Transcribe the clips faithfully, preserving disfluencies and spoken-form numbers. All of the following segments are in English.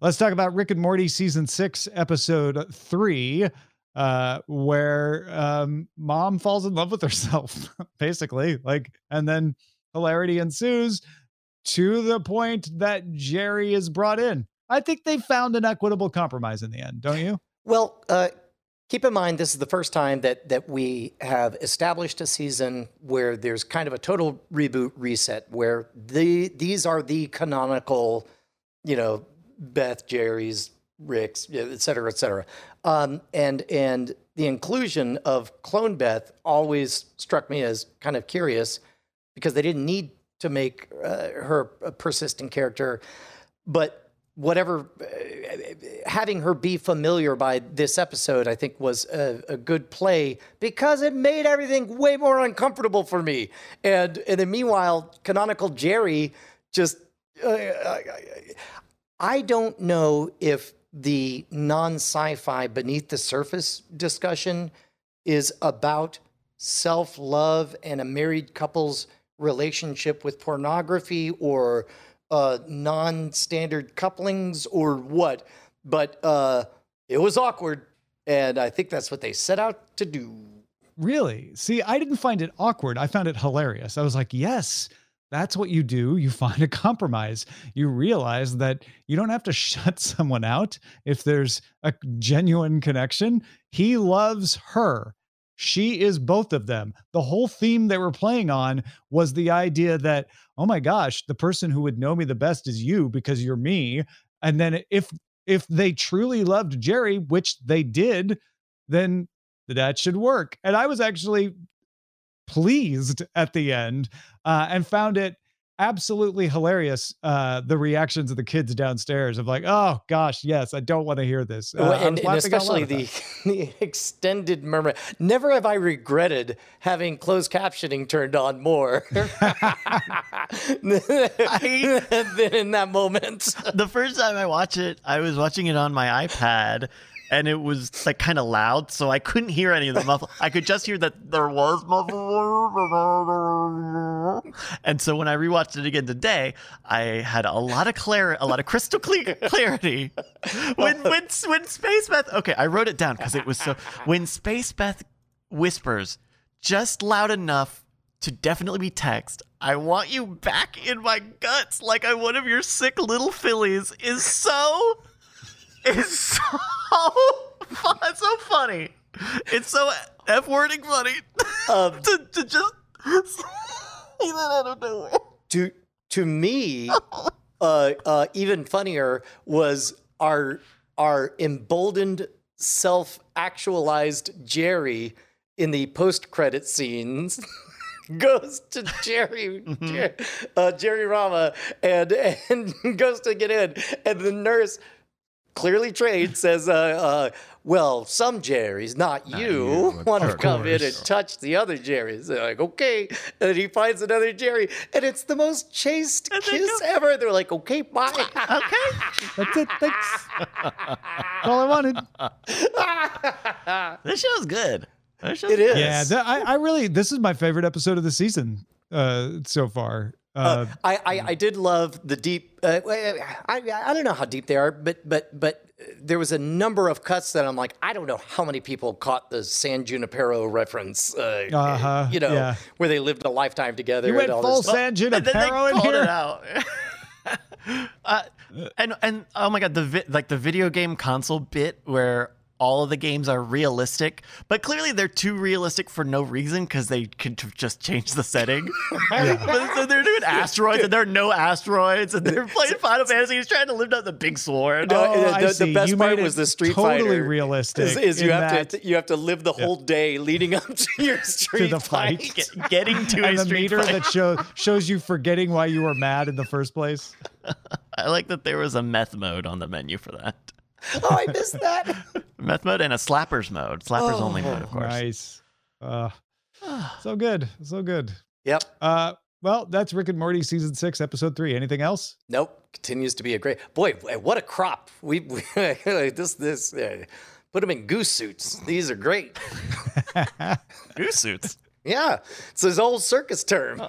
Let's talk about Rick and Morty season six, episode three, uh, where um, mom falls in love with herself, basically. Like, and then hilarity ensues to the point that Jerry is brought in. I think they found an equitable compromise in the end, don't you? Well, uh, keep in mind, this is the first time that that we have established a season where there's kind of a total reboot reset, where the these are the canonical, you know, Beth, Jerry's, Rick's, et cetera, et cetera. Um, and, and the inclusion of Clone Beth always struck me as kind of curious, because they didn't need to make uh, her a persistent character. But whatever, having her be familiar by this episode, I think, was a, a good play, because it made everything way more uncomfortable for me. And and then meanwhile, canonical Jerry just, uh, I don't know if the non-sci-fi beneath the surface discussion is about self-love and a married couple's relationship with pornography, or Uh, non-standard couplings, or what, but uh, it was awkward, and I think that's what they set out to do. Really? See, I didn't find it awkward. I found it hilarious. I was like, yes, that's what you do. You find a compromise. You realize that you don't have to shut someone out if there's a genuine connection. He loves her. She is both of them. The whole theme they were playing on was the idea that, oh my gosh, the person who would know me the best is you, because you're me. And then if if they truly loved Jerry, which they did, then that should work. And I was actually pleased at the end, uh, and found it absolutely hilarious, uh, the reactions of the kids downstairs of like, oh gosh, yes, I don't want to hear this. Uh, well, and, and especially the, the extended murmur. Never have I regretted having closed captioning turned on more than in that moment. The first time I watched it, I was watching it on my iPad, and it was like kind of loud, so I couldn't hear any of the muffle. I could just hear that there was muffle. And so when I rewatched it again today, I had a lot of clar- a lot of crystal clear clarity. When when when Space Beth, okay, I wrote it down because it was so. When Space Beth whispers just loud enough to definitely be text, I want you back in my guts like I'm one of your sick little fillies, is so. It's so, fun, so funny. It's so F-wording funny. Um, to, to just even out of nowhere. To to me, uh, uh, even funnier was our our emboldened, self-actualized Jerry in the post-credit scenes. Goes to Jerry, mm-hmm. Jerry, uh, Jerry Rama, and and goes to get in, and the nurse, clearly trained, says, uh, uh, well, some Jerrys, not, not you, you want to come in and touch the other Jerrys. They're like, okay. And he finds another Jerry, and it's the most chaste and kiss ever. They're like, okay, bye. Okay. That's it. Thanks. That's all I wanted. This show's good. This show's it good. Is. Yeah, th- I, I really, this is my favorite episode of the season uh, so far. Uh, uh, I, I I did love the deep. Uh, I I don't know how deep they are, but but but there was a number of cuts that I'm like, I don't know how many people caught the San Junipero reference. Uh, uh-huh, you know, yeah. Where they lived a lifetime together. You and went all full this San Junipero, and then they in here. It out. uh, and and oh my god, the vi- like the video game console bit where all of the games are realistic, but clearly they're too realistic for no reason because they could t- just change the setting. Yeah. So they're doing asteroids, and there are no asteroids, and they're playing Final Fantasy. He's trying to lift up the big sword. No, oh, the, I the, see. The best you part was the Street totally Fighter. Totally realistic. Is, is you have that, to you have to live the whole yeah. day leading up to your street to the fight, fight. Get, getting to and a the street meter fight. That show, shows you forgetting why you were mad in the first place. I like that there was a meth mode on the menu for that. Oh, I missed that. Meth mode and a slappers mode. Slappers oh, only mode, of course. Nice. Uh, so good. So good. Yep. Uh, well, that's Rick and Morty season six, episode three. Anything else? Nope. Continues to be a great boy. What a crop. We, we this this uh, put them in goose suits. These are great. Goose suits. Yeah, it's his old circus term.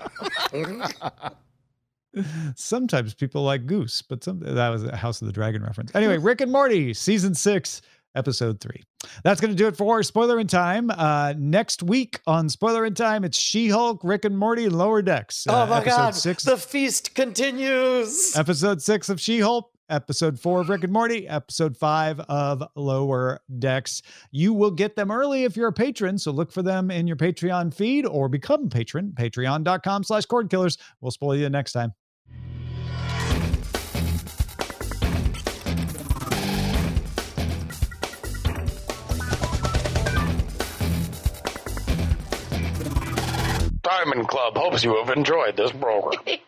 Sometimes people like goose, but some, that was a House of the Dragon reference. Anyway, Rick and Morty, season six, episode three. That's going to do it for Spoiler in Time. Uh, next week on Spoiler in Time, it's She-Hulk, Rick and Morty, and Lower Decks. Uh, oh my God, six, the feast continues. Episode six of She-Hulk. Episode four of Rick and Morty, episode five of Lower Decks. You will get them early if you're a patron, so look for them in your Patreon feed or become a patron, patreon.com slash CordKillers. We'll spoil you next time. Diamond Club hopes you have enjoyed this program.